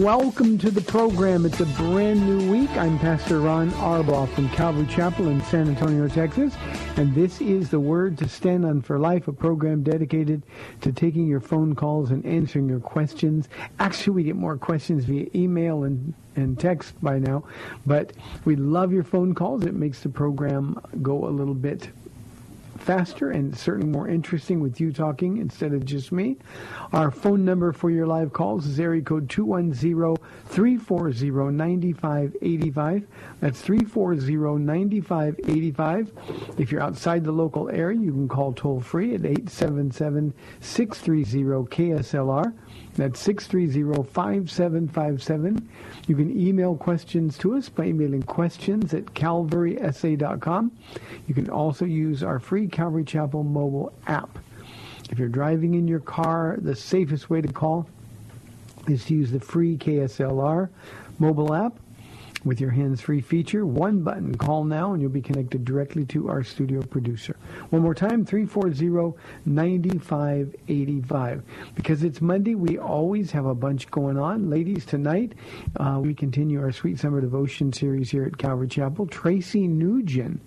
Welcome to the program. It's a brand new week. I'm Pastor Ron Arbaugh from Calvary Chapel in San Antonio, Texas, and this is the Word to Stand On for Life, a program dedicated to taking your phone calls and answering your questions. Actually, we get more questions via email and text by now, but we love your phone calls. It makes the program go a little bit faster and certainly more interesting with you talking instead of just me. Our phone number for your live calls is area code 210-340-9585. That's 340-9585. If you're outside the local area, you can call toll free at 877-630-KSLR. That's 630-5757. You can email questions to us by emailing questions at calvarysa.com. You can also use our free Calvary Chapel mobile app. If you're driving in your car, the safest way to call is to use the free KSLR mobile app with your hands-free feature. One button, call now, and you'll be connected directly to our studio producer. One more time, 340-9585. Because it's Monday, we always have a bunch going on. Ladies, tonight we continue our Sweet Summer Devotion series here at Calvary Chapel. Tracy Nugent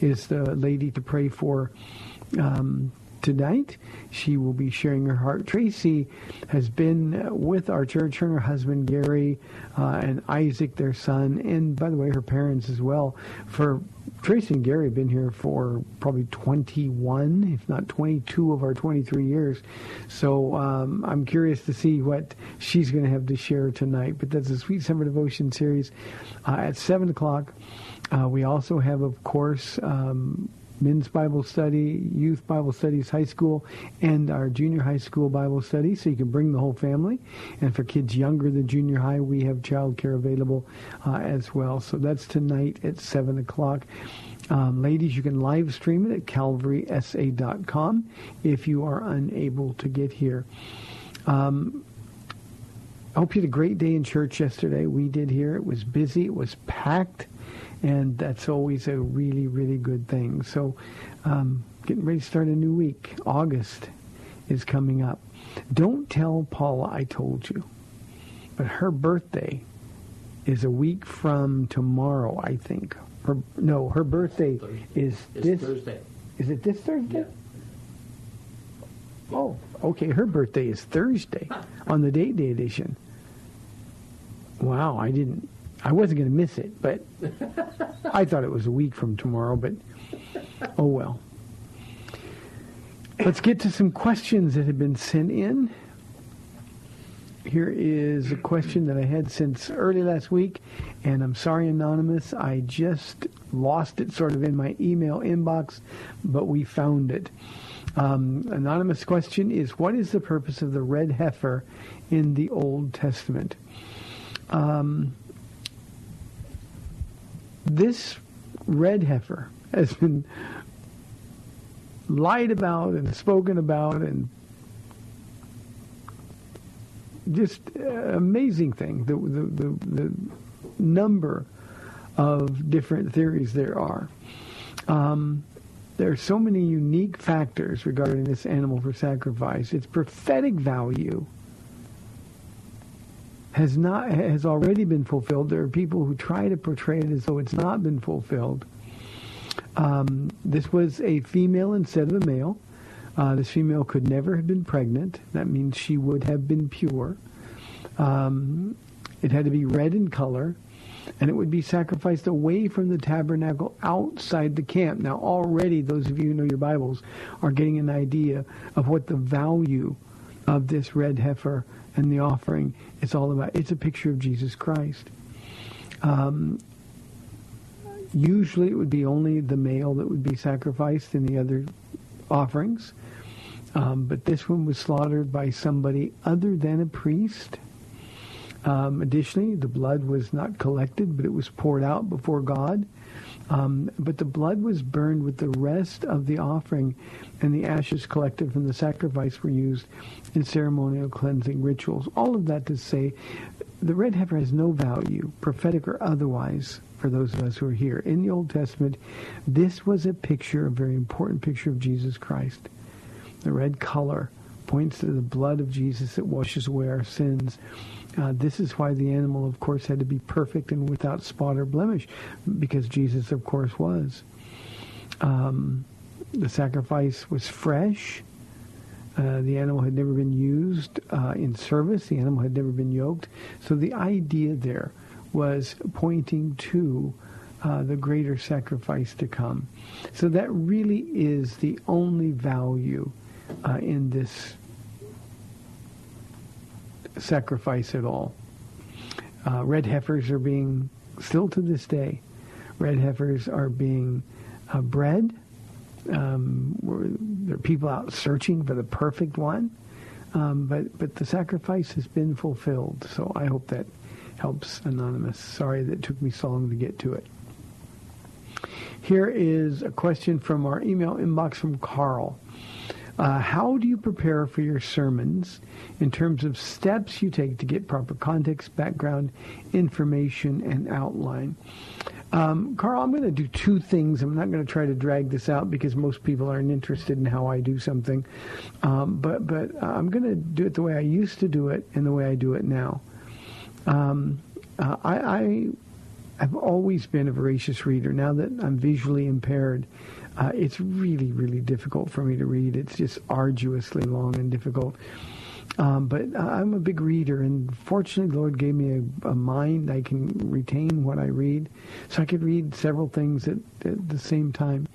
is the lady to pray for tonight. She will be sharing her heart. Tracy has been with our church, her and her husband Gary and Isaac, their son, and by the way, her parents as well. For Tracy and Gary have been here for probably 21, if not 22 of our 23 years. So I'm curious to see what she's going to have to share tonight. But that's the Sweet Summer Devotion series at 7 o'clock. We also have, of course, Men's Bible Study, Youth Bible Studies, High School, and our Junior High School Bible Study, so you can bring the whole family. And for kids younger than junior high, we have childcare available as well. So that's tonight at 7 o'clock. Ladies, you can live stream it at calvarysa.com if you are unable to get here. I hope you had a great day in church yesterday. We did here. It was busy. It was packed. And that's always a really, really good thing. So getting ready to start a new week. August is coming up. Don't tell Paula I told you, but her birthday is a week from tomorrow, I think. Her birthday is Thursday. Is it this Thursday? Yeah. Oh, okay. Her birthday is Thursday on the Date Day edition. Wow, I wasn't going to miss it, but I thought it was a week from tomorrow, but oh well. Let's get to some questions that have been sent in. Here is a question that I had since early last week, and I'm sorry, Anonymous, I just lost it sort of in my email inbox, but we found it. Anonymous question is, what is the purpose of the red heifer in the Old Testament? This red heifer has been lied about and spoken about and just amazing thing, the number of different theories there are. There are so many unique factors regarding this animal for sacrifice. Its prophetic value has already been fulfilled. There are people who try to portray it as though it's not been fulfilled. This was a female instead of a male. This female could never have been pregnant. That means she would have been pure. It had to be red in color, and it would be sacrificed away from the tabernacle outside the camp. Now, already, those of you who know your Bibles are getting an idea of what the value of this red heifer and the offering is all about. It's a picture of Jesus Christ. Usually, it would be only the male that would be sacrificed in the other offerings. But this one was slaughtered by somebody other than a priest. Additionally, the blood was not collected, but it was poured out before God. But the blood was burned with the rest of the offering, and the ashes collected from the sacrifice were used in ceremonial cleansing rituals. All of that to say, the red heifer has no value, prophetic or otherwise, for those of us who are here. In the Old Testament, this was a picture, a very important picture of Jesus Christ. The red color points to the blood of Jesus that washes away our sins. This is why the animal, of course, had to be perfect and without spot or blemish, because Jesus, of course, was. The sacrifice was fresh. The animal had never been used in service. The animal had never been yoked. So the idea there was pointing to the greater sacrifice to come. So that really is the only value in this sacrifice at all. Red heifers are being, still to this day, red heifers are being bred. There are people out searching for the perfect one. But the sacrifice has been fulfilled. So I hope that helps, Anonymous. Sorry that it took me so long to get to it. Here is a question from our email inbox from Carl. How do you prepare for your sermons in terms of steps you take to get proper context, background, information, and outline? Carl, I'm going to do two things. I'm not going to try to drag this out because most people aren't interested in how I do something. But I'm going to do it the way I used to do it and the way I do it now. I've always been a voracious reader. Now that I'm visually impaired, it's really, really difficult for me to read. It's just arduously long and difficult. But I'm a big reader, and fortunately, the Lord gave me a mind. I can retain what I read, so I could read several things at the same time.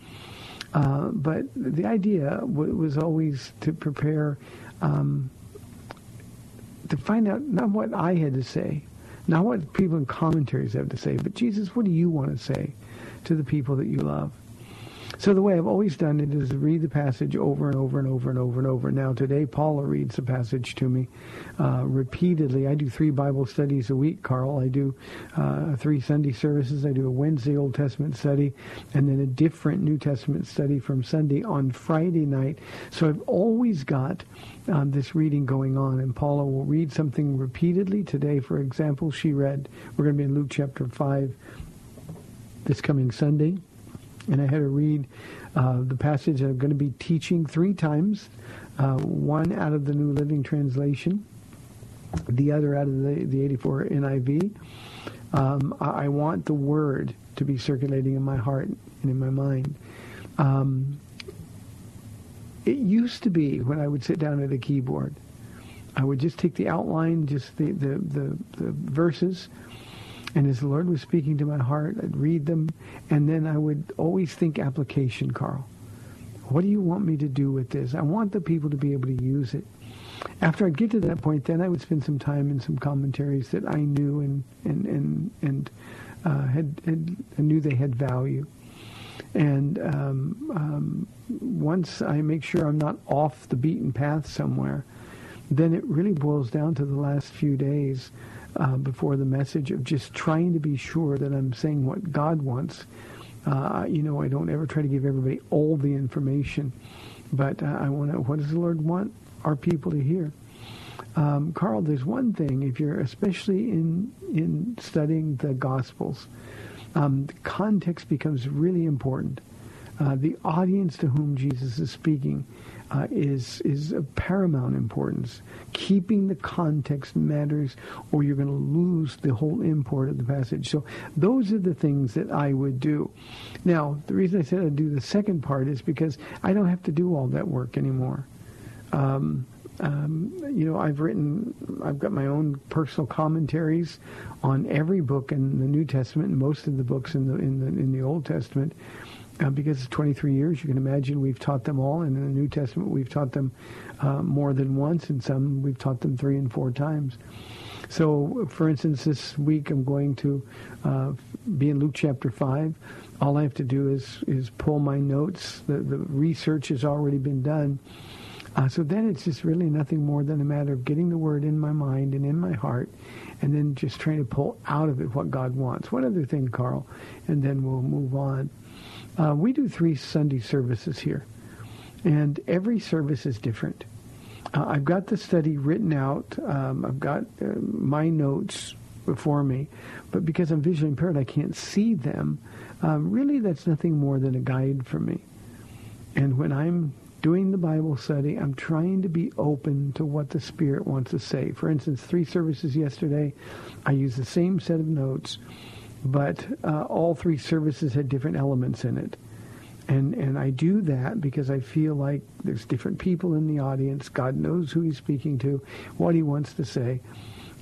But the idea was always to prepare, to find out not what I had to say, not what people in commentaries have to say, but Jesus, what do you want to say to the people that you love? So the way I've always done it is read the passage over and over and over and over and over. Now today, Paula reads the passage to me repeatedly. I do 3 Bible studies a week, Carl. I do 3 Sunday services. I do a Wednesday Old Testament study and then a different New Testament study from Sunday on Friday night. So I've always got this reading going on, and Paula will read something repeatedly. Today, for example, we're going to be in Luke chapter 5 this coming Sunday. And I had to read the passage that I'm going to be teaching 3 times, one out of the New Living Translation, the other out of the 84 NIV. I want the Word to be circulating in my heart and in my mind. It used to be when I would sit down at a keyboard, I would just take the outline, just the verses, and as the Lord was speaking to my heart, I'd read them, and then I would always think application, Carl. What do you want me to do with this? I want the people to be able to use it. After I'd get to that point, then I would spend some time in some commentaries that I knew and knew they had value. And once I make sure I'm not off the beaten path somewhere, then it really boils down to the last few days before the message of just trying to be sure that I'm saying what God wants. I don't ever try to give everybody all the information, but I want to, what does the Lord want our people to hear? Carl, there's one thing, if you're especially in studying the Gospels, the context becomes really important. The audience to whom Jesus is speaking is of paramount importance. Keeping the context matters, or you're going to lose the whole import of the passage. So those are the things that I would do. Now, the reason I said I'd do the second part is because I don't have to do all that work anymore. I've got my own personal commentaries on every book in the New Testament and most of the books in the Old Testament. Because it's 23 years, you can imagine we've taught them all. And in the New Testament, we've taught them more than once, and some we've taught them 3 and 4 times. So, for instance, this week I'm going to be in Luke chapter 5. All I have to do is pull my notes. The research has already been done. So then it's just really nothing more than a matter of getting the Word in my mind and in my heart, and then just trying to pull out of it what God wants. One other thing, Carl, and then we'll move on. We do 3 Sunday services here, and every service is different. I've got the study written out. I've got my notes before me, but because I'm visually impaired, I can't see them. Really, that's nothing more than a guide for me. And when I'm doing the Bible study, I'm trying to be open to what the Spirit wants to say. For instance, 3 services yesterday, I used the same set of notes, but all 3 services had different elements in it. And I do that because I feel like there's different people in the audience. God knows who he's speaking to, what he wants to say,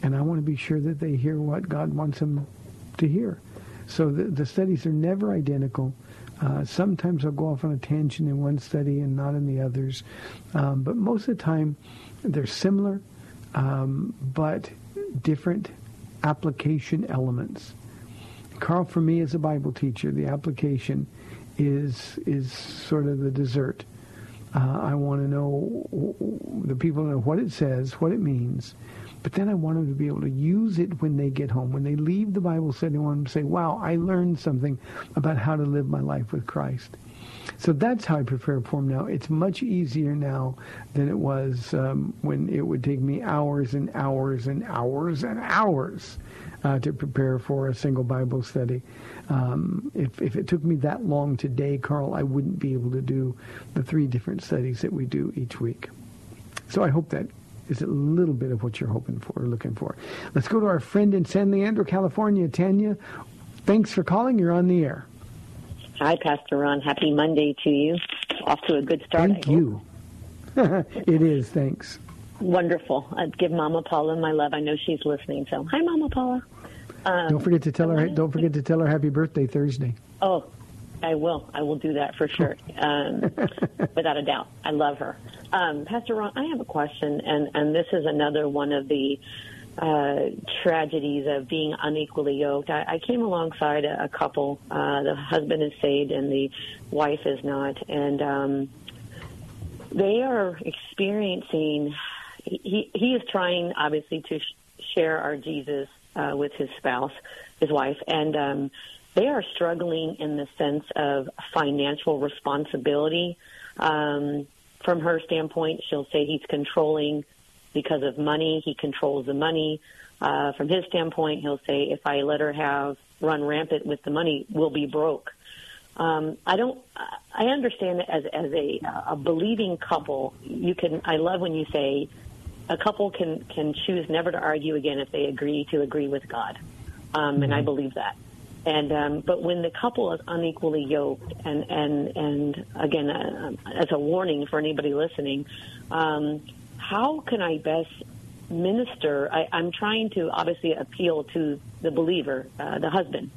and I want to be sure that they hear what God wants them to hear. So the studies are never identical. Sometimes I'll go off on a tangent in one study and not in the others. But most of the time, they're similar, but different application elements. Carl, for me as a Bible teacher, the application is sort of the dessert. I want to know, the people know what it says, what it means, but then I want them to be able to use it when they get home. When they leave the Bible study, I want them to say, wow, I learned something about how to live my life with Christ. So that's how I prepare for them now. It's much easier now than it was when it would take me hours and hours and hours and hours to prepare for a single Bible study. If it took me that long today, Carl, I wouldn't be able to do the 3 different studies that we do each week. So I hope that is a little bit of what you're hoping for or looking for. Let's go to our friend in San Leandro, California, Tanya. Thanks for calling. You're on the air. Hi, Pastor Ron. Happy Monday to you. Off to a good start. Thank you. It is. Thanks. Wonderful. I'd give Mama Paula my love. I know she's listening. So, hi, Mama Paula. Don't forget to tell her happy birthday Thursday. Oh, I will. I will do that for sure, without a doubt. I love her, Pastor Ron. I have a question, and this is another one of the tragedies of being unequally yoked. I came alongside a couple. The husband is saved, and the wife is not, and they are experiencing. He is trying, obviously, to share our Jesus with his spouse, his wife, and they are struggling in the sense of financial responsibility. From her standpoint, she'll say he's controlling because of money. He controls the money. From his standpoint, he'll say, if I let her run rampant with the money, we'll be broke. I understand that as a believing couple, I love when you say, a couple can choose never to argue again if they agree with God, and I believe that. And but when the couple is unequally yoked, and again, as a warning for anybody listening, how can I best minister? I'm trying to obviously appeal to the believer, the husband,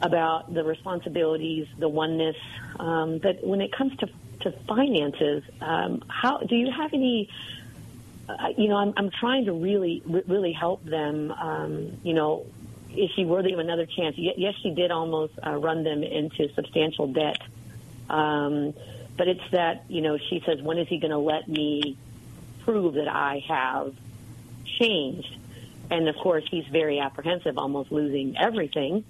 about the responsibilities, the oneness. But when it comes to finances, how do you have any? I'm trying to really help them. Is she worthy of another chance? Yes, she did almost run them into substantial debt. But it's that, she says, when is he going to let me prove that I have changed? And, of course, he's very apprehensive, almost losing everything.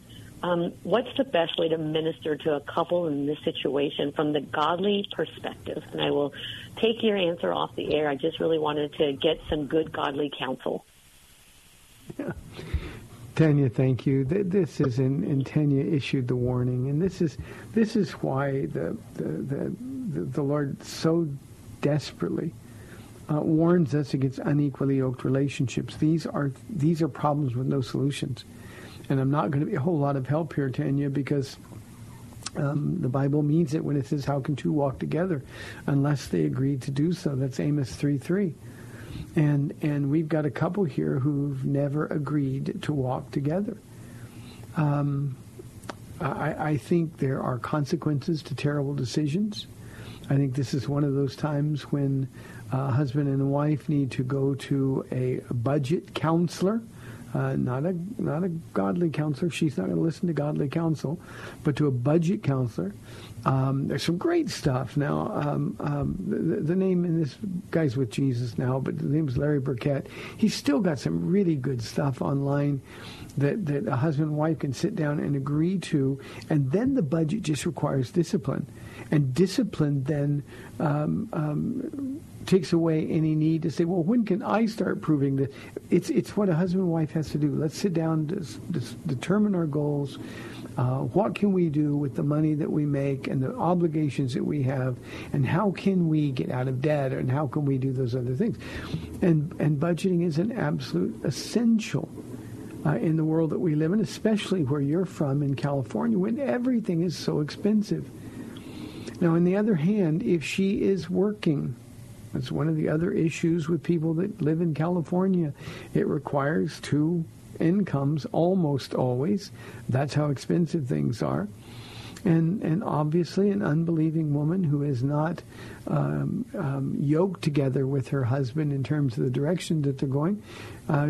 What's the best way to minister to a couple in this situation from the godly perspective? And I will take your answer off the air. I just really wanted to get some good godly counsel. Yeah. Tanya, thank you. This is, and Tanya issued the warning, and this is why the Lord so desperately warns us against unequally yoked relationships. These are problems with no solutions. And I'm not going to be a whole lot of help here, Tanya, because the Bible means it when it says, how can two walk together unless they agree to do so? That's Amos 3:3. And we've got a couple here who've never agreed to walk together. I think there are consequences to terrible decisions. I think this is one of those times when husband and wife need to go to a budget counselor, not a godly counselor. She's not going to listen to godly counsel, but to a budget counselor. There's some great stuff now. The name, and this guy's with Jesus now, but the name's Larry Burkett. He's still got some really good stuff online that a husband and wife can sit down and agree to, and then the budget just requires discipline, and discipline then takes away any need to say, well, when can I start proving that? It's what a husband and wife has to do. Let's sit down, determine our goals. What can we do with the money that we make and the obligations that we have, and how can we get out of debt, and how can we do those other things? And budgeting is an absolute essential in the world that we live in, especially where you're from in California, when everything is so expensive. Now, on the other hand, if she is working, that's one of the other issues with people that live in California. It requires two incomes almost always. That's how expensive things are. And obviously an unbelieving woman who is not yoked together with her husband in terms of the direction that they're going,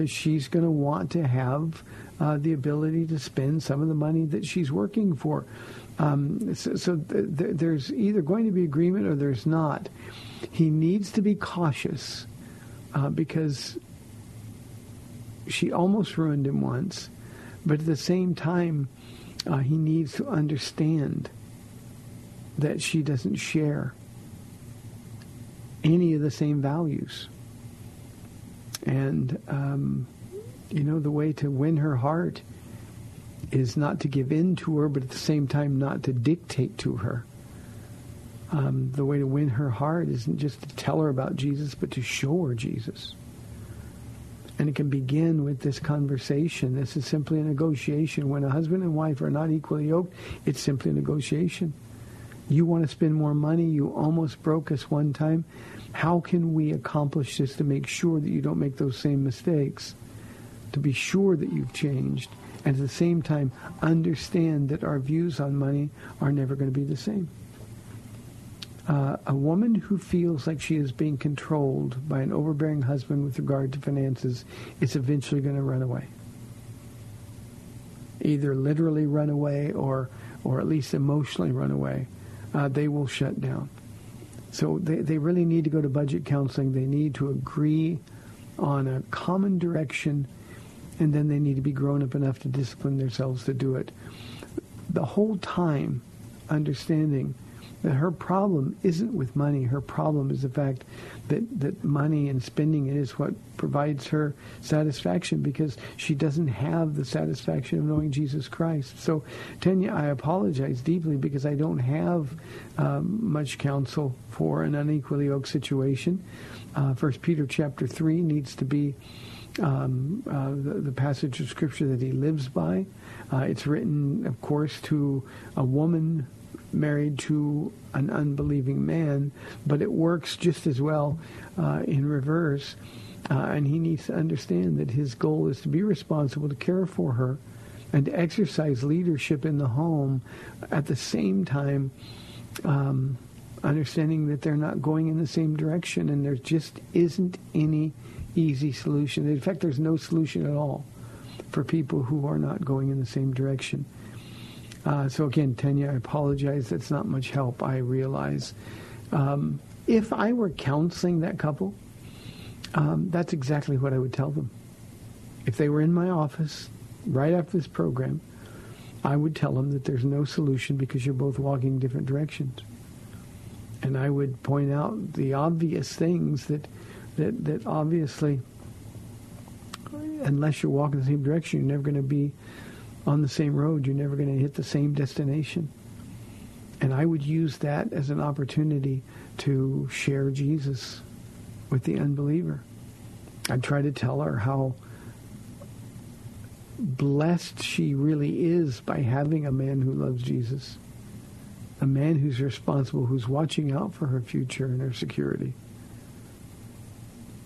she's going to want to have the ability to spend some of the money that she's working for. There's either going to be agreement or there's not. He needs to be cautious because she almost ruined him once, but at the same time, he needs to understand that she doesn't share any of the same values. And, the way to win her heart is not to give in to her, but at the same time not to dictate to her. The way to win her heart isn't just to tell her about Jesus, but to show her Jesus. And it can begin with this conversation. This is simply a negotiation. When a husband and wife are not equally yoked, it's simply a negotiation. You want to spend more money. You almost broke us one time. How can we accomplish this to make sure that you don't make those same mistakes, to be sure that you've changed, and at the same time understand that our views on money are never going to be the same? A woman who feels like she is being controlled by an overbearing husband with regard to finances is eventually going to run away. Either literally run away or at least emotionally run away. They will shut down. So they really need to go to budget counseling. They need to agree on a common direction, and then they need to be grown up enough to discipline themselves to do it. The whole time, understanding that her problem isn't with money. Her problem is the fact that money and spending it is what provides her satisfaction, because she doesn't have the satisfaction of knowing Jesus Christ. So, Tanya, I apologize deeply because I don't have much counsel for an unequally yoked situation. 1 Peter chapter 3 needs to be the passage of Scripture that he lives by. It's written, of course, to a woman married to an unbelieving man, but it works just as well in reverse. And he needs to understand that his goal is to be responsible, to care for her, and to exercise leadership in the home, at the same time understanding that they're not going in the same direction, and there just isn't any easy solution. In fact, there's no solution at all for people who are not going in the same direction. So again, Tanya, I apologize. That's not much help, I realize. If I were counseling that couple, that's exactly what I would tell them. If they were in my office right after this program, I would tell them that there's no solution because you're both walking different directions. And I would point out the obvious things that obviously, unless you're walking the same direction, you're never going to be on the same road. You're never going to hit the same destination. And I would use that as an opportunity to share Jesus with the unbeliever. I'd try to tell her how blessed she really is by having a man who loves Jesus, a man who's responsible, who's watching out for her future and her security.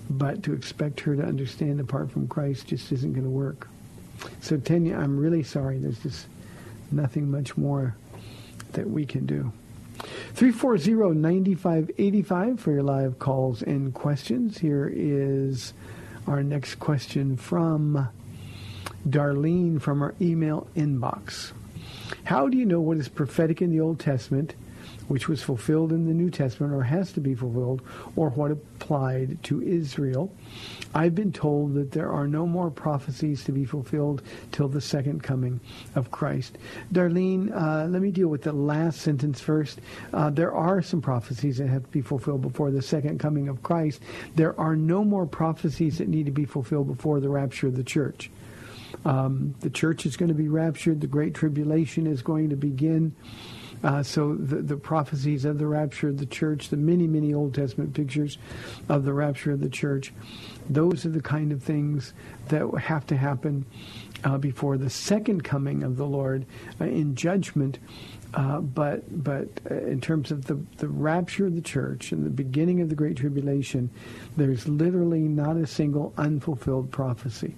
But to expect her to understand apart from Christ just isn't going to work. So, Tanya, I'm really sorry. There's just nothing much more that we can do. 340-9585 for your live calls and questions. Here is our next question from Darlene from our email inbox. How do you know what is prophetic in the Old Testament, which was fulfilled in the New Testament or has to be fulfilled, or what applied to Israel? I've been told that there are no more prophecies to be fulfilled till the second coming of Christ. Darlene, let me deal with the last sentence first. There are some prophecies that have to be fulfilled before the second coming of Christ. There are no more prophecies that need to be fulfilled before the rapture of the church. The church is going to be raptured. The Great Tribulation is going to begin. So the prophecies of the rapture of the church, the many, many Old Testament pictures of the rapture of the church, those are the kind of things that have to happen before the second coming of the Lord in judgment. But in terms of the rapture of the church and the beginning of the Great Tribulation, there's literally not a single unfulfilled prophecy.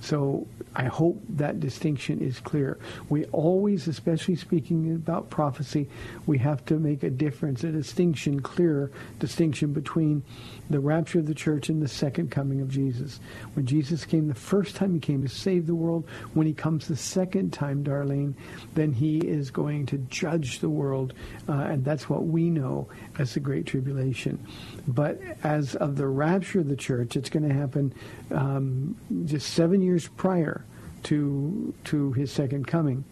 So I hope that distinction is clear. We always, especially speaking about prophecy, we have to make a difference, a distinction, clear distinction between the rapture of the church and the second coming of Jesus. When Jesus came the first time, he came to save the world. When he comes the second time, Darlene, then he is going to judge the world. And that's what we know as the Great Tribulation. But as of the rapture of the church, it's going to happen just 7 years prior to his second coming.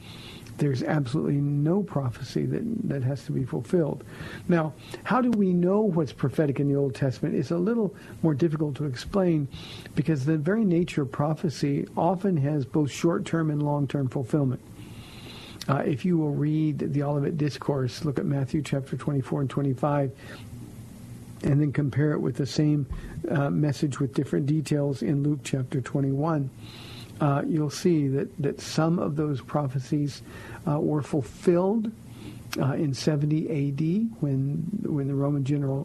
There's absolutely no prophecy that has to be fulfilled. Now, how do we know what's prophetic in the Old Testament? It's a little more difficult to explain because the very nature of prophecy often has both short-term and long-term fulfillment. If you will read the Olivet Discourse, look at Matthew chapter 24 and 25, and then compare it with the same message with different details in Luke chapter 21. You'll see that some of those prophecies were fulfilled in 70 A.D. when the Roman general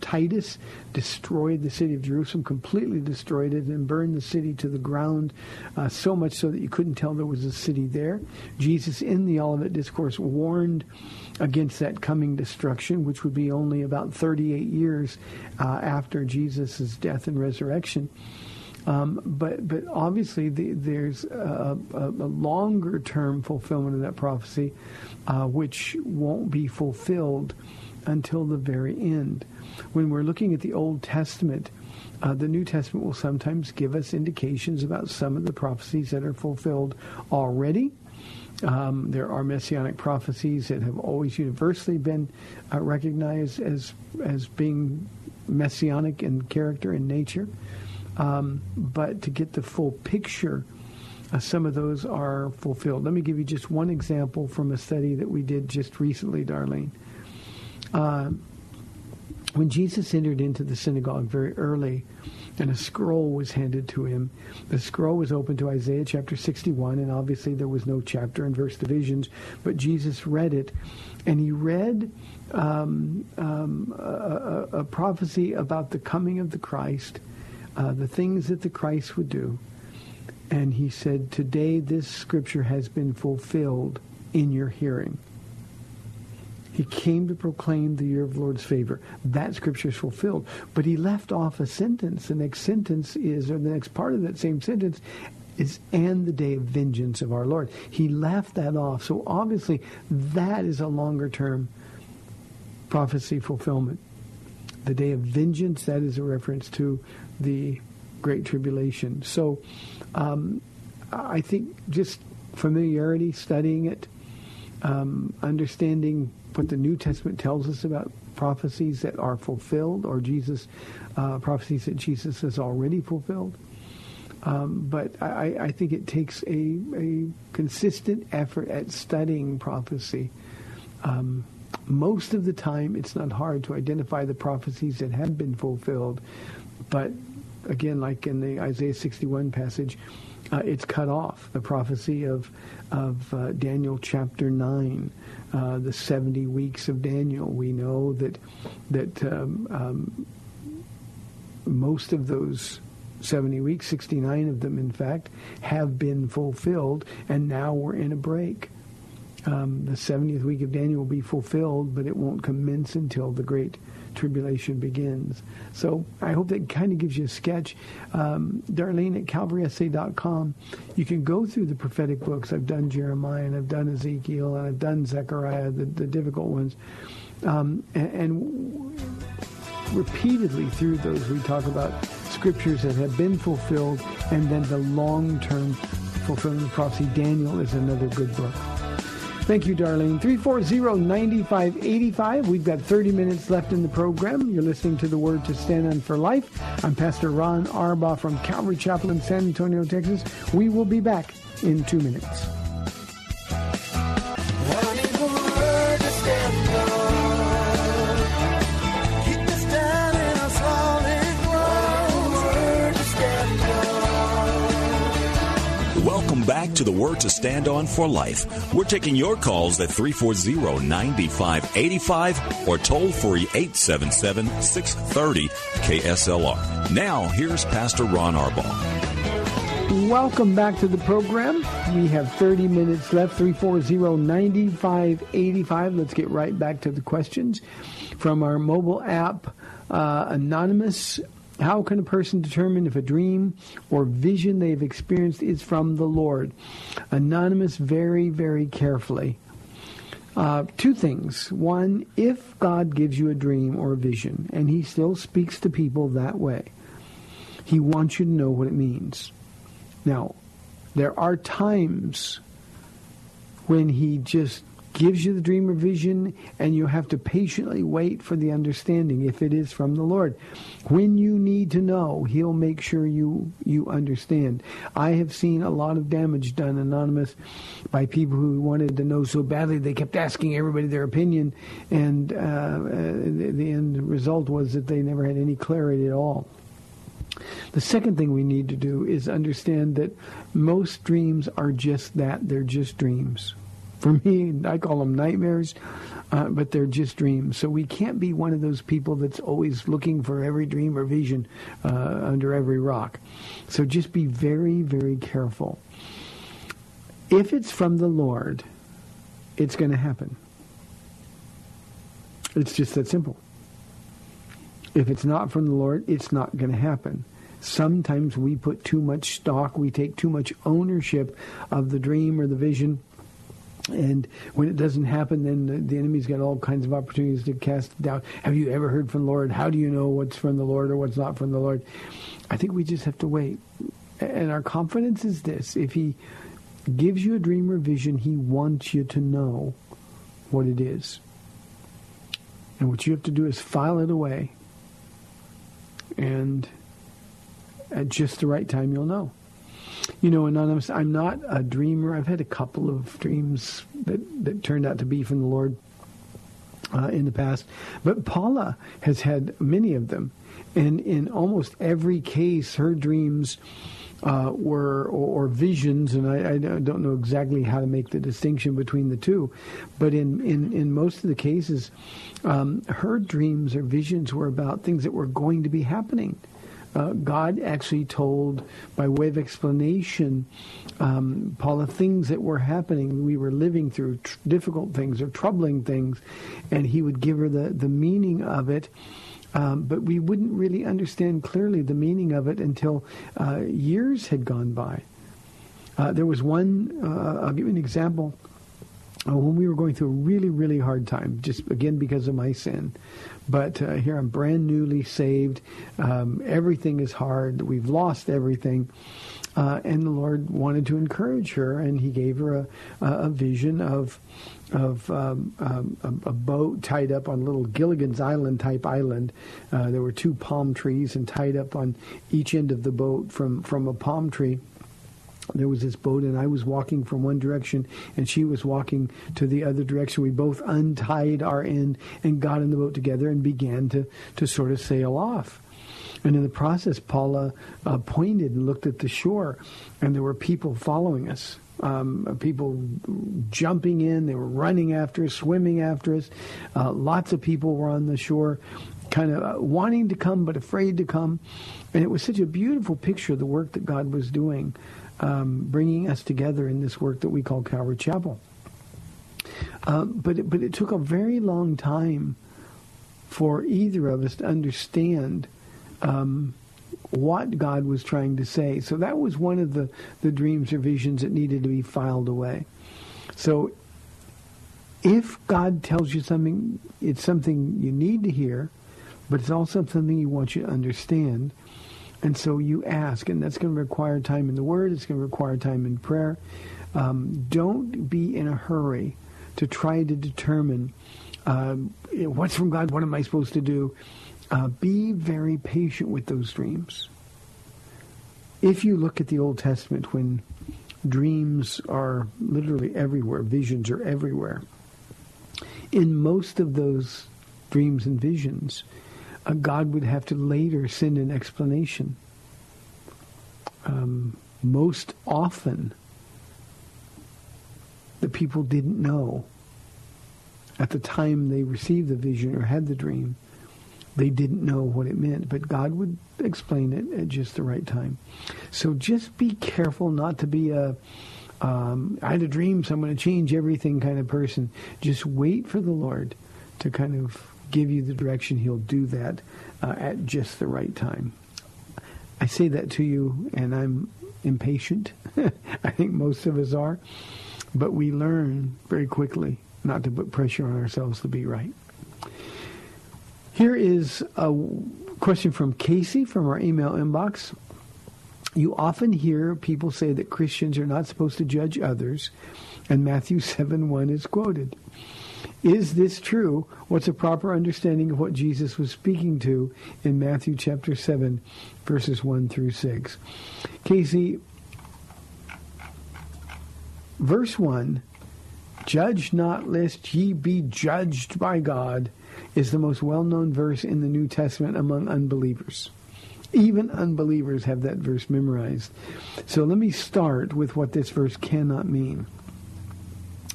Titus destroyed the city of Jerusalem, completely destroyed it and burned the city to the ground, so much so that you couldn't tell there was a city there. Jesus in the Olivet Discourse warned against that coming destruction, which would be only about 38 years after Jesus' death and resurrection. But obviously there's a longer-term fulfillment of that prophecy, which won't be fulfilled until the very end. When we're looking at the Old Testament, the New Testament will sometimes give us indications about some of the prophecies that are fulfilled already. There are messianic prophecies that have always universally been recognized as being messianic in character and nature. But to get the full picture, some of those are fulfilled. Let me give you just one example from a study that we did just recently, Darlene. When Jesus entered into the synagogue very early and a scroll was handed to him, the scroll was open to Isaiah chapter 61, and obviously there was no chapter and verse divisions, but Jesus read it, and he read a prophecy about the coming of the Christ, the things that the Christ would do. And he said, "Today this scripture has been fulfilled in your hearing." He came to proclaim the year of the Lord's favor. That scripture is fulfilled. But he left off a sentence. The next sentence is, or the next part of that same sentence is, "and the day of vengeance of our Lord." He left that off. So obviously that is a longer term prophecy fulfillment. The day of vengeance, that is a reference to the Great Tribulation. So I think just familiarity, studying it, understanding what the New Testament tells us about prophecies that are fulfilled, or prophecies that Jesus has already fulfilled. But I think it takes a consistent effort at studying prophecy. Most of the time, it's not hard to identify the prophecies that have been fulfilled. But again, like in the Isaiah 61 passage, it's cut off. The prophecy of Daniel chapter 9, the 70 weeks of Daniel. We know that most of those 70 weeks, 69 of them, in fact, have been fulfilled, and now we're in a break. The 70th week of Daniel will be fulfilled, but it won't commence until the Great Tribulation begins. So I hope that kind of gives you a sketch. Darlene, at CalvarySA.com, you can go through the prophetic books. I've done Jeremiah, and I've done Ezekiel, and I've done Zechariah, the difficult ones. And repeatedly through those, we talk about scriptures that have been fulfilled, and then the long-term fulfillment of prophecy. Daniel is another good book. Thank you, Darlene. 340-9585. We've got 30 minutes left in the program. You're listening to The Word to Stand On for Life. I'm Pastor Ron Arbaugh from Calvary Chapel in San Antonio, Texas. We will be back in 2 minutes. Back to The Word to Stand On for Life. We're taking your calls at 340-9585 or toll-free 877-630-KSLR. Now, here's Pastor Ron Arbaugh. Welcome back to the program. We have 30 minutes left, 340-9585. Let's get right back to the questions from our mobile app, Anonymous. How can a person determine if a dream or vision they've experienced is from the Lord? Anonymous, very, very carefully. Two things. One, if God gives you a dream or a vision, and he still speaks to people that way, he wants you to know what it means. Now, there are times when he just gives you the dream or vision, and you have to patiently wait for the understanding if it is from the Lord. When you need to know, he'll make sure you understand. I have seen a lot of damage done, Anonymous, by people who wanted to know so badly they kept asking everybody their opinion, and the end result was that they never had any clarity at all. The second thing we need to do is understand that most dreams are just that. They're just dreams. For me, I call them nightmares, but they're just dreams. So we can't be one of those people that's always looking for every dream or vision under every rock. So just be very, very careful. If it's from the Lord, it's going to happen. It's just that simple. If it's not from the Lord, it's not going to happen. Sometimes we put too much stock, we take too much ownership of the dream or the vision. And when it doesn't happen, then the enemy's got all kinds of opportunities to cast doubt. Have you ever heard from the Lord? How do you know what's from the Lord or what's not from the Lord? I think we just have to wait. And our confidence is this. If he gives you a dream or vision, he wants you to know what it is. And what you have to do is file it away. And at just the right time, you'll know. You know, Anonymous, I'm not a dreamer. I've had a couple of dreams that turned out to be from the Lord in the past. But Paula has had many of them. And in almost every case, her dreams were, or visions, and I don't know exactly how to make the distinction between the two. But in most of the cases, her dreams or visions were about things that were going to be happening. God actually told, by way of explanation, Paula, things that were happening. We were living through difficult things or troubling things, and he would give her the meaning of it. But we wouldn't really understand clearly the meaning of it until years had gone by. There was one, I'll give you an example, when we were going through a really, really hard time, just again because of my sin. But here I'm brand newly saved. Everything is hard. We've lost everything. And the Lord wanted to encourage her, and he gave her a vision of a boat tied up on little Gilligan's Island type island. There were two palm trees, and tied up on each end of the boat from a palm tree, there was this boat, and I was walking from one direction, and she was walking to the other direction. We both untied our end and got in the boat together and began to sort of sail off. And in the process, Paula pointed and looked at the shore, and there were people following us. People jumping in, they were running after us, swimming after us. Lots of people were on the shore, kind of wanting to come but afraid to come. And it was such a beautiful picture of the work that God was doing, bringing us together in this work that we call Calvary Chapel. But it took a very long time for either of us to understand what God was trying to say. So that was one of the dreams or visions that needed to be filed away. So if God tells you something, it's something you need to hear, but it's also something he wants you to understand. And so you ask, and that's going to require time in the Word. It's going to require time in prayer. Don't be in a hurry to try to determine what's from God, what am I supposed to do. Be very patient with those dreams. If you look at the Old Testament, when dreams are literally everywhere, visions are everywhere, in most of those dreams and visions, God would have to later send an explanation. Most often, the people didn't know at the time they received the vision or had the dream. They didn't know what it meant, but God would explain it at just the right time. So just be careful not to be a, I had a dream, so I'm going to change everything kind of person. Just wait for the Lord to kind of give you the direction. He'll do that at just the right time. I say that to you, and I'm impatient. I think most of us are. But we learn very quickly not to put pressure on ourselves to be right. Here is a question from Casey from our email inbox. You often hear people say that Christians are not supposed to judge others, and Matthew 7:1 is quoted. Is this true? What's a proper understanding of what Jesus was speaking to in Matthew chapter 7, verses 1 through 6? Casey, verse 1, judge not lest ye be judged by God, is the most well-known verse in the New Testament among unbelievers. Even unbelievers have that verse memorized. So let me start with what this verse cannot mean.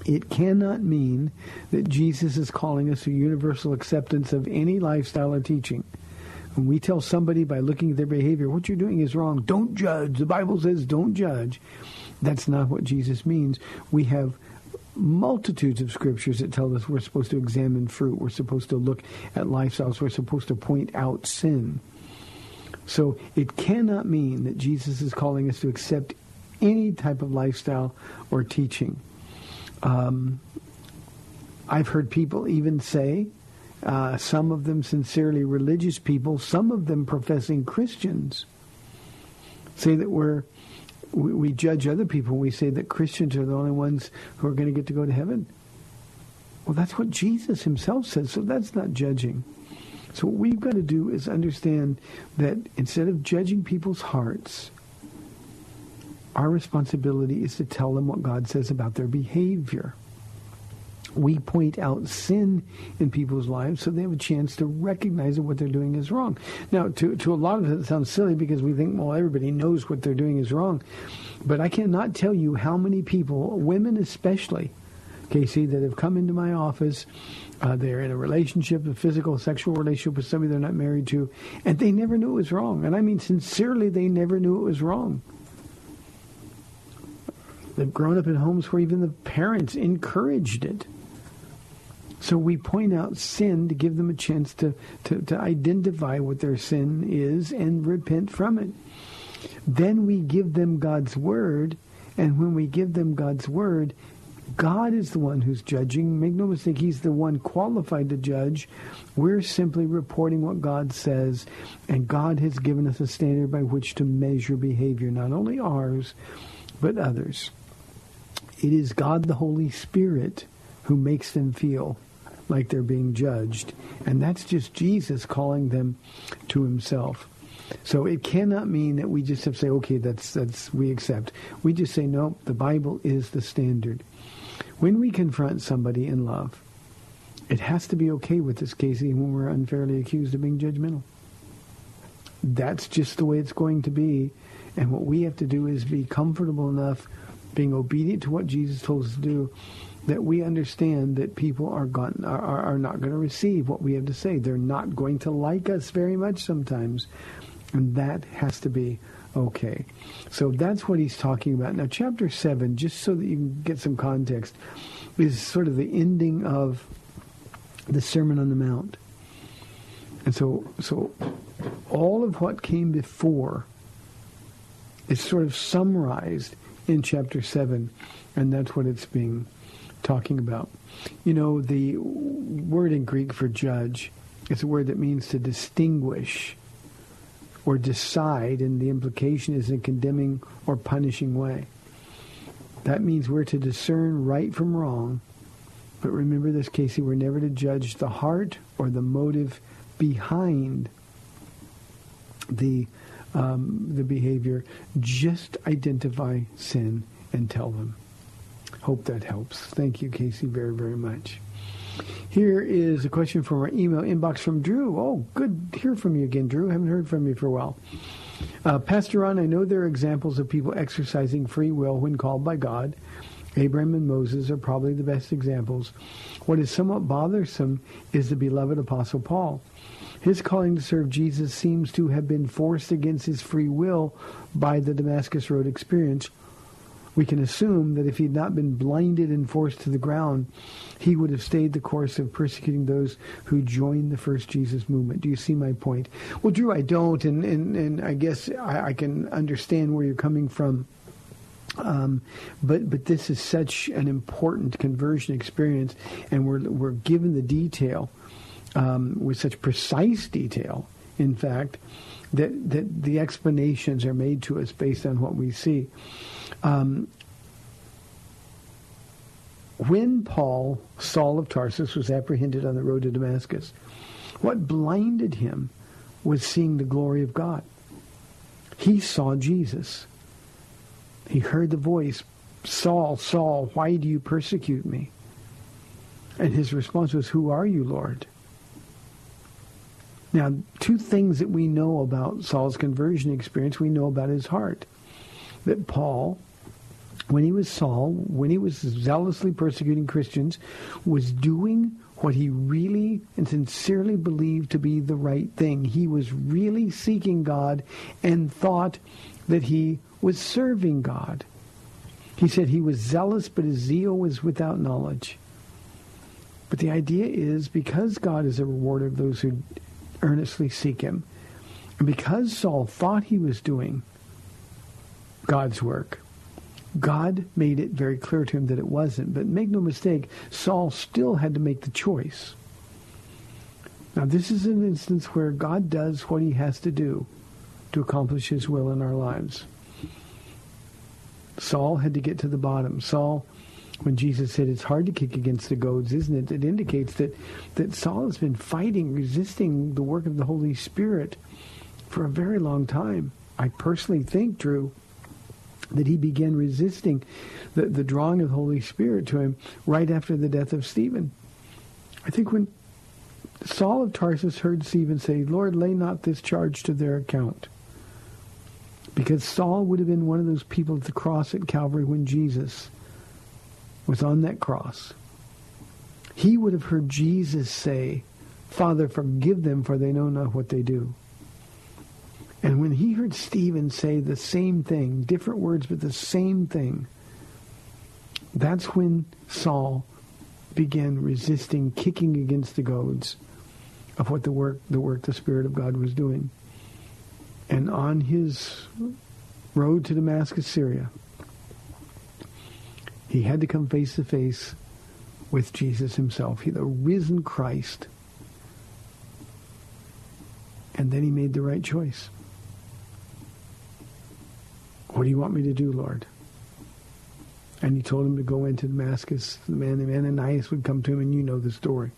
It cannot mean that Jesus is calling us to universal acceptance of any lifestyle or teaching. When we tell somebody by looking at their behavior, what you're doing is wrong, don't judge. The Bible says don't judge. That's not what Jesus means. We have multitudes of scriptures that tell us we're supposed to examine fruit. We're supposed to look at lifestyles. We're supposed to point out sin. So it cannot mean that Jesus is calling us to accept any type of lifestyle or teaching. I've heard people even say, some of them sincerely religious people, some of them professing Christians, say that we judge other people. We say that Christians are the only ones who are going to get to go to heaven. Well, that's what Jesus himself said, so that's not judging. So what we've got to do is understand that instead of judging people's hearts, our responsibility is to tell them what God says about their behavior. We point out sin in people's lives so they have a chance to recognize that what they're doing is wrong. Now, to a lot of us, it sounds silly because we think, well, everybody knows what they're doing is wrong. But I cannot tell you how many people, women especially, Casey, that have come into my office. They're in a relationship, a physical, sexual relationship with somebody they're not married to, and they never knew it was wrong. And I mean, sincerely, they never knew it was wrong. They've grown up in homes where even the parents encouraged it. So we point out sin to give them a chance to identify what their sin is and repent from it. Then we give them God's Word, and when we give them God's Word, God is the one who's judging. Make no mistake, he's the one qualified to judge. We're simply reporting what God says, and God has given us a standard by which to measure behavior, not only ours, but others. It is God the Holy Spirit who makes them feel like they're being judged, and that's just Jesus calling them to himself. So it cannot mean that we just have to say, okay, that's we accept. We just say, no, the Bible is the standard. When we confront somebody in love, it has to be okay with this case, even when we're unfairly accused of being judgmental. That's just the way it's going to be. And what we have to do is be comfortable enough, being obedient to what Jesus told us to do, that we understand that people are not going to receive what we have to say. They're not going to like us very much sometimes. And that has to be okay. So that's what he's talking about. Now, chapter 7, just so that you can get some context, is sort of the ending of the Sermon on the Mount. And so all of what came before is sort of summarized in chapter 7, and that's what it's being talking about. You know, the word in Greek for judge is a word that means to distinguish or decide, and the implication is in condemning or punishing way. That means we're to discern right from wrong, but remember this, Casey, we're never to judge the heart or the motive behind the behavior. Just identify sin and tell them. Hope that helps. Thank you, Casey, very, very much. Here is a question from our email inbox from Drew. Oh, good to hear from you again, Drew. Haven't heard from you for a while. Pastor Ron, I know there are examples of people exercising free will when called by God. Abraham and Moses are probably the best examples. What is somewhat bothersome is the beloved Apostle Paul. His calling to serve Jesus seems to have been forced against his free will by the Damascus Road experience. We can assume that if he had not been blinded and forced to the ground, he would have stayed the course of persecuting those who joined the first Jesus movement. Do you see my point? Well, Drew, I don't, and I guess I can understand where you're coming from. But this is such an important conversion experience, and we're given the detail, with such precise detail, in fact, that the explanations are made to us based on what we see. When Paul, Saul of Tarsus, was apprehended on the road to Damascus, what blinded him was seeing the glory of God. He saw Jesus. He heard the voice, "Saul, Saul, why do you persecute me?" And his response was, "Who are you, Lord?" Now, two things that we know about Saul's conversion experience, we know about his heart. That Paul, when he was Saul, when he was zealously persecuting Christians, was doing what he really and sincerely believed to be the right thing. He was really seeking God and thought that he was serving God. He said he was zealous, but his zeal was without knowledge. But the idea is, because God is a rewarder of those who earnestly seek him, and because Saul thought he was doing God's work, God made it very clear to him that it wasn't. But make no mistake, Saul still had to make the choice. Now, this is an instance where God does what he has to do to accomplish his will in our lives. Saul had to get to the bottom. Saul, when Jesus said it's hard to kick against the goads, isn't it? It indicates that Saul has been fighting, resisting the work of the Holy Spirit for a very long time. I personally think, Drew, that he began resisting the drawing of the Holy Spirit to him right after the death of Stephen. I think when Saul of Tarsus heard Stephen say, "Lord, lay not this charge to their account," because Saul would have been one of those people at the cross at Calvary when Jesus was on that cross. He would have heard Jesus say, "Father, forgive them, for they know not what they do." And when he heard Stephen say the same thing, different words, but the same thing, that's when Saul began resisting, kicking against the goads of what the work the Spirit of God was doing. And on his road to Damascus, Syria, He had to come face to face with Jesus himself, the risen Christ. And then he made the right choice. What do you want me to do, Lord? And he told him to go into Damascus. The man named Ananias would come to him, and you know the story.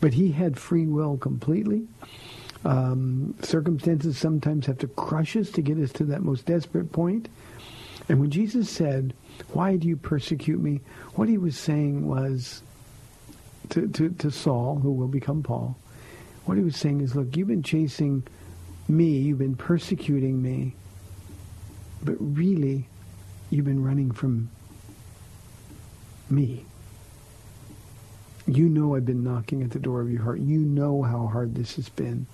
But he had free will completely. Circumstances sometimes have to crush us to get us to that most desperate point. And when Jesus said, "Why do you persecute me?" what he was saying was to Saul, who will become Paul, what he was saying is, look, you've been chasing me, you've been persecuting me, but really you've been running from me. You know I've been knocking at the door of your heart. You know how hard this has been.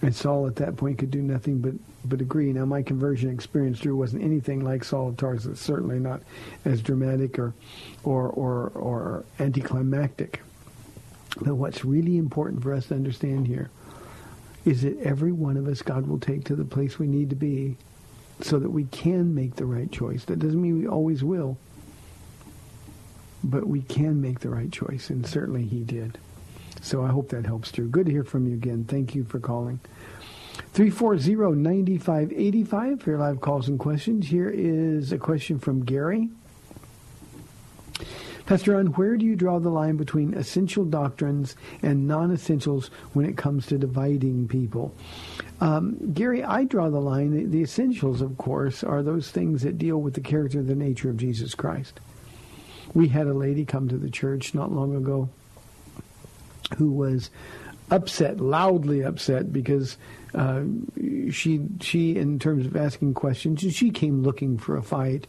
And Saul at that point could do nothing but agree. Now, my conversion experience, Drew, wasn't anything like Saul of Tarsus, certainly not as dramatic or anticlimactic. But what's really important for us to understand here is that every one of us, God will take to the place we need to be so that we can make the right choice. That doesn't mean we always will, but we can make the right choice, and certainly he did. So I hope that helps, Drew. Good to hear from you again. Thank you for calling. 340-9585 for your live calls and questions. Here is a question from Gary. Pastor Ron, where do you draw the line between essential doctrines and non-essentials when it comes to dividing people? Gary, I draw the line. The essentials, of course, are those things that deal with the character and the nature of Jesus Christ. We had a lady come to the church not long ago who was upset, loudly upset, because she, in terms of asking questions, she came looking for a fight,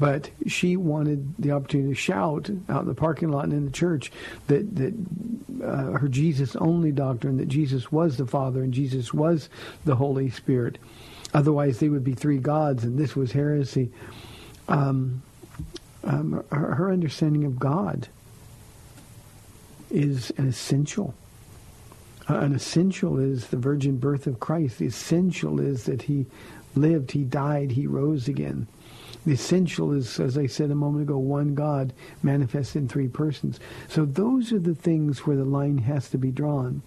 but she wanted the opportunity to shout out in the parking lot and in the church that her Jesus-only doctrine, that Jesus was the Father and Jesus was the Holy Spirit. Otherwise, they would be three gods, and this was heresy. Her understanding of God is an essential. An essential is the virgin birth of Christ. The essential is that he lived, he died, he rose again. The essential is, as I said a moment ago, one God manifest in three persons. So those are the things where the line has to be drawn.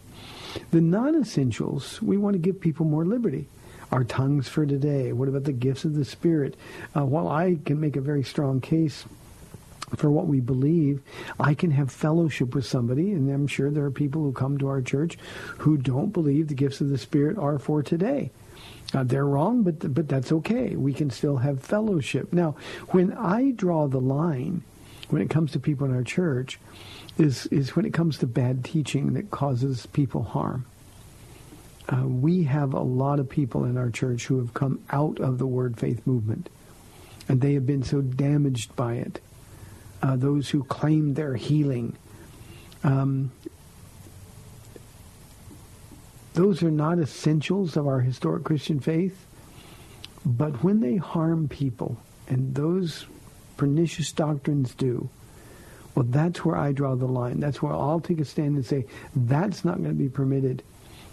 The non-essentials, we want to give people more liberty. Our tongues for today. What about the gifts of the Spirit? While I can make a very strong case for what we believe, I can have fellowship with somebody, and I'm sure there are people who come to our church who don't believe the gifts of the Spirit are for today. They're wrong, but that's okay. We can still have fellowship. Now, when I draw the line, when it comes to people in our church, is when it comes to bad teaching that causes people harm. We have a lot of people in our church who have come out of the Word Faith movement, and they have been so damaged by it. Those who claim their healing. Those are not essentials of our historic Christian faith, but when they harm people, and those pernicious doctrines do, well, that's where I draw the line. That's where I'll take a stand and say, that's not going to be permitted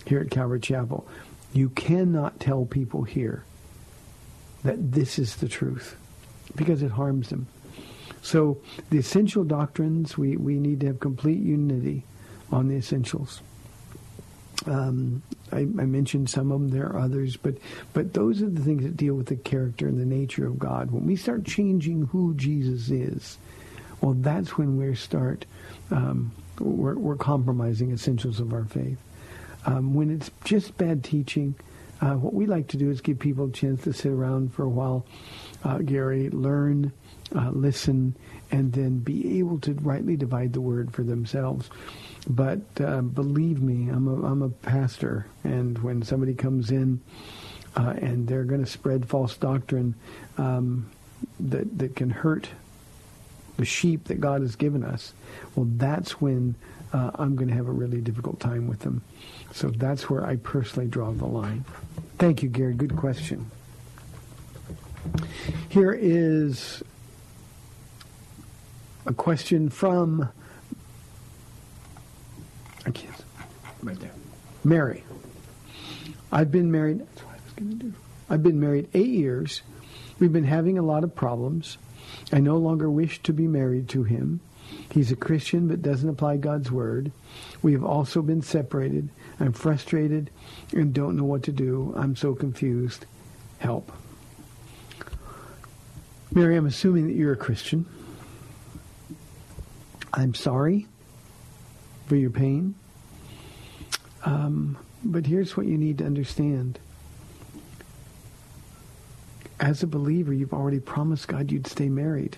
here at Calvary Chapel. You cannot tell people here that this is the truth because it harms them. So the essential doctrines, we need to have complete unity on the essentials. I mentioned some of them, there are others, but those are the things that deal with the character and the nature of God. When we start changing who Jesus is, well, that's when we're compromising essentials of our faith. When it's just bad teaching, what we like to do is give people a chance to sit around for a while, Gary, learn, listen, and then be able to rightly divide the word for themselves. But believe me, I'm a pastor, and when somebody comes in and they're going to spread false doctrine that can hurt the sheep that God has given us, well, that's when I'm going to have a really difficult time with them. So that's where I personally draw the line. Thank you, Gary. Good question. Here is a question from Mary. I've been married 8 years We've been having a lot of problems. I no longer wish to be married to him. He's a Christian but doesn't apply God's word. We have also been separated. I'm frustrated and don't know what to do. I'm so confused. Help. Mary, I'm assuming that you're a Christian. I'm sorry for your pain. But here's what you need to understand. As a believer, you've already promised God you'd stay married.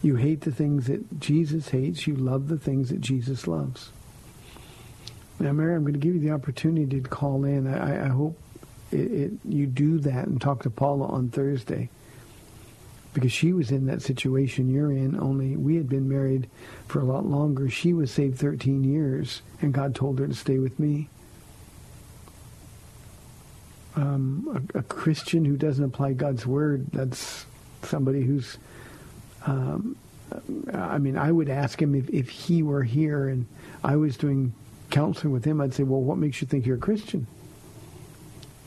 You hate the things that Jesus hates. You love the things that Jesus loves. Now, Mary, I'm going to give you the opportunity to call in. I hope you do that and talk to Paula on Thursday, because she was in that situation you're in, only we had been married for a lot longer. She was saved 13 years, and God told her to stay with me. A Christian who doesn't apply God's word, that's somebody who's... I would ask him if he were here and I was doing counseling with him, I'd say, well, what makes you think you're a Christian?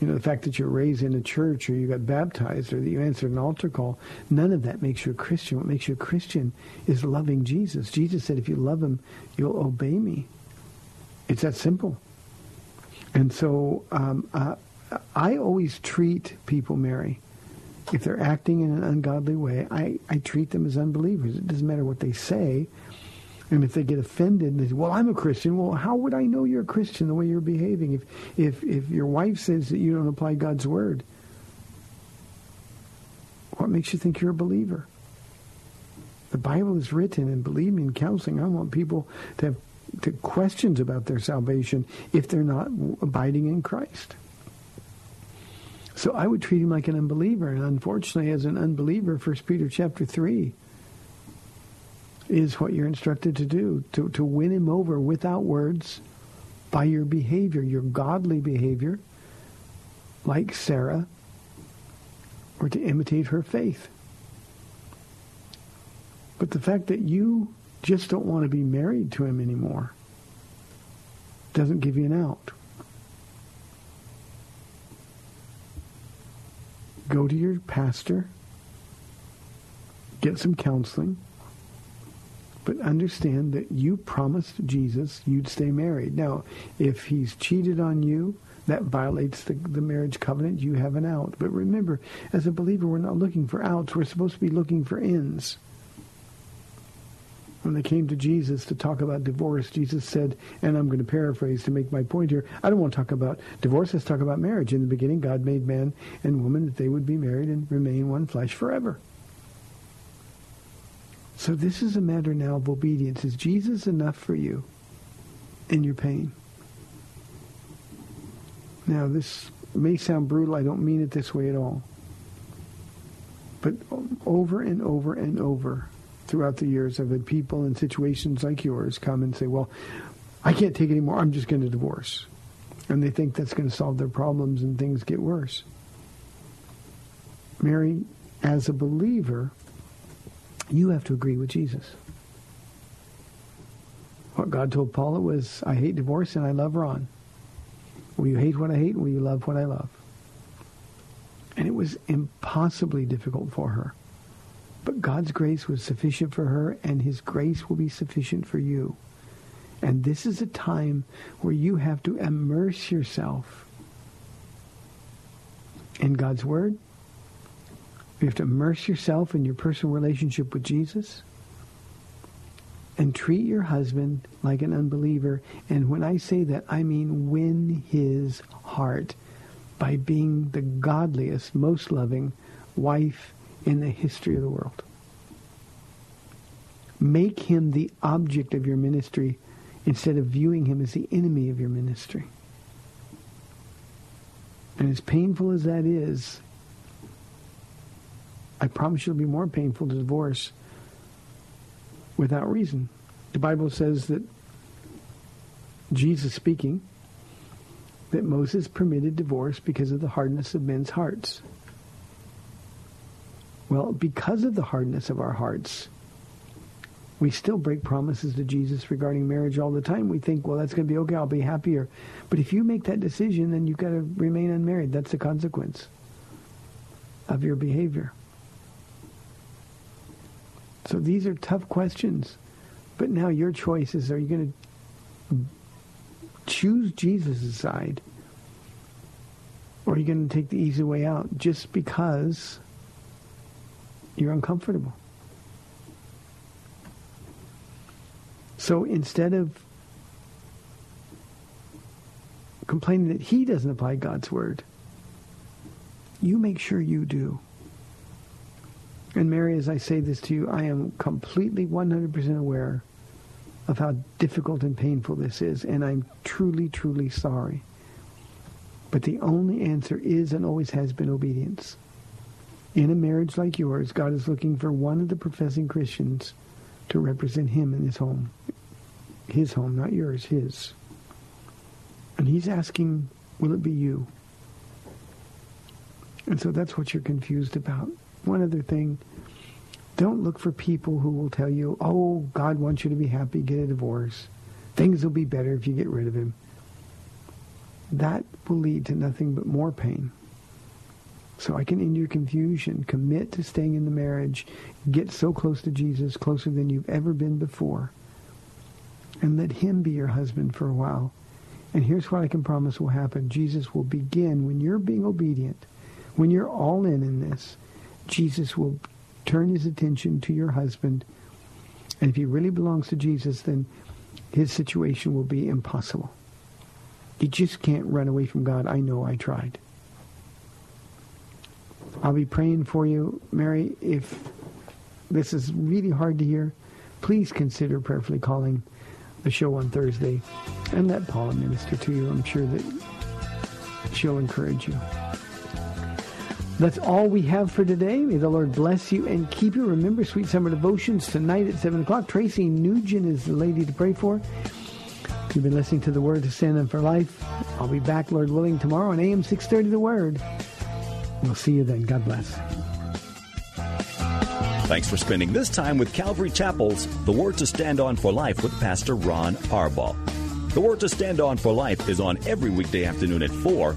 You know, the fact that you're raised in a church or you got baptized or that you answered an altar call, none of that makes you a Christian. What makes you a Christian is loving Jesus. Jesus said, if you love him, you'll obey me. It's that simple. And so I always treat people, Mary, if they're acting in an ungodly way, I treat them as unbelievers. It doesn't matter what they say. And if they get offended, they say, well, I'm a Christian. Well, how would I know you're a Christian the way you're behaving? If your wife says that you don't apply God's word, what makes you think you're a believer? The Bible is written, and believe me, in counseling, I want people to have questions about their salvation if they're not abiding in Christ. So I would treat him like an unbeliever. And unfortunately, as an unbeliever, 1 Peter chapter 3 is what you're instructed to do, to win him over without words by your behavior, your godly behavior, like Sarah, or to imitate her faith. But the fact that you just don't want to be married to him anymore doesn't give you an out. Go to your pastor, get some counseling, but understand that you promised Jesus you'd stay married. Now, if he's cheated on you, that violates the marriage covenant. You have an out. But remember, as a believer, we're not looking for outs. We're supposed to be looking for ins. When they came to Jesus to talk about divorce, Jesus said, and I'm going to paraphrase to make my point here, I don't want to talk about divorce, let's talk about marriage. In the beginning, God made man and woman that they would be married and remain one flesh forever. So this is a matter now of obedience. Is Jesus enough for you in your pain? Now, this may sound brutal. I don't mean it this way at all. But over and over and over, throughout the years, I've had people in situations like yours come and say, well, I can't take anymore. I'm just going to divorce. And they think that's going to solve their problems, and things get worse. Mary, as a believer, you have to agree with Jesus. What God told Paula was, I hate divorce and I love Ron. Will you hate what I hate and will you love what I love? And it was impossibly difficult for her. But God's grace was sufficient for her, and his grace will be sufficient for you. And this is a time where you have to immerse yourself in God's word. You have to immerse yourself in your personal relationship with Jesus. And treat your husband like an unbeliever. And when I say that, I mean win his heart by being the godliest, most loving wife in the history of the world. Make him the object of your ministry instead of viewing him as the enemy of your ministry. And as painful as that is, I promise you it'll be more painful to divorce without reason. The Bible says that Jesus speaking, that Moses permitted divorce because of the hardness of men's hearts. Well, because of the hardness of our hearts, we still break promises to Jesus regarding marriage all the time. We think, well, that's going to be okay, I'll be happier. But if you make that decision, then you've got to remain unmarried. That's the consequence. of your behavior? So these are tough questions. But now your choice is, are you going to choose Jesus' side? Or are you going to take the easy way out just because you're uncomfortable? So instead of complaining that he doesn't apply God's word, you make sure you do. And Mary, as I say this to you, I am completely 100% aware of how difficult and painful this is, and I'm truly, truly sorry. But the only answer is and always has been obedience. In a marriage like yours, God is looking for one of the professing Christians to represent him in his home. His home, not yours, his. And he's asking, will it be you? And so that's what you're confused about. One other thing, don't look for people who will tell you, oh, God wants you to be happy, get a divorce. Things will be better if you get rid of him. That will lead to nothing but more pain. So I can end your confusion. Commit to staying in the marriage. Get so close to Jesus, closer than you've ever been before. And let him be your husband for a while. And here's what I can promise will happen. Jesus will begin, when you're being obedient, when you're all in this, Jesus will turn his attention to your husband. And if he really belongs to Jesus, then his situation will be impossible. You just can't run away from God. I know, I tried. I'll be praying for you, Mary. If this is really hard to hear, please consider prayerfully calling the show on Thursday and let Paula minister to you. I'm sure that she'll encourage you. That's all we have for today. May the Lord bless you and keep you. Remember, Sweet Summer Devotions tonight at 7 o'clock. Tracy Nugent is the lady to pray for. You've been listening to The Word to Stand Up for Life. I'll be back, Lord willing, tomorrow on AM 630, The Word. We'll see you then. God bless. Thanks for spending this time with Calvary Chapel's The Word to Stand On for Life with Pastor Ron Arbaugh. The Word to Stand On for Life is on every weekday afternoon at 4,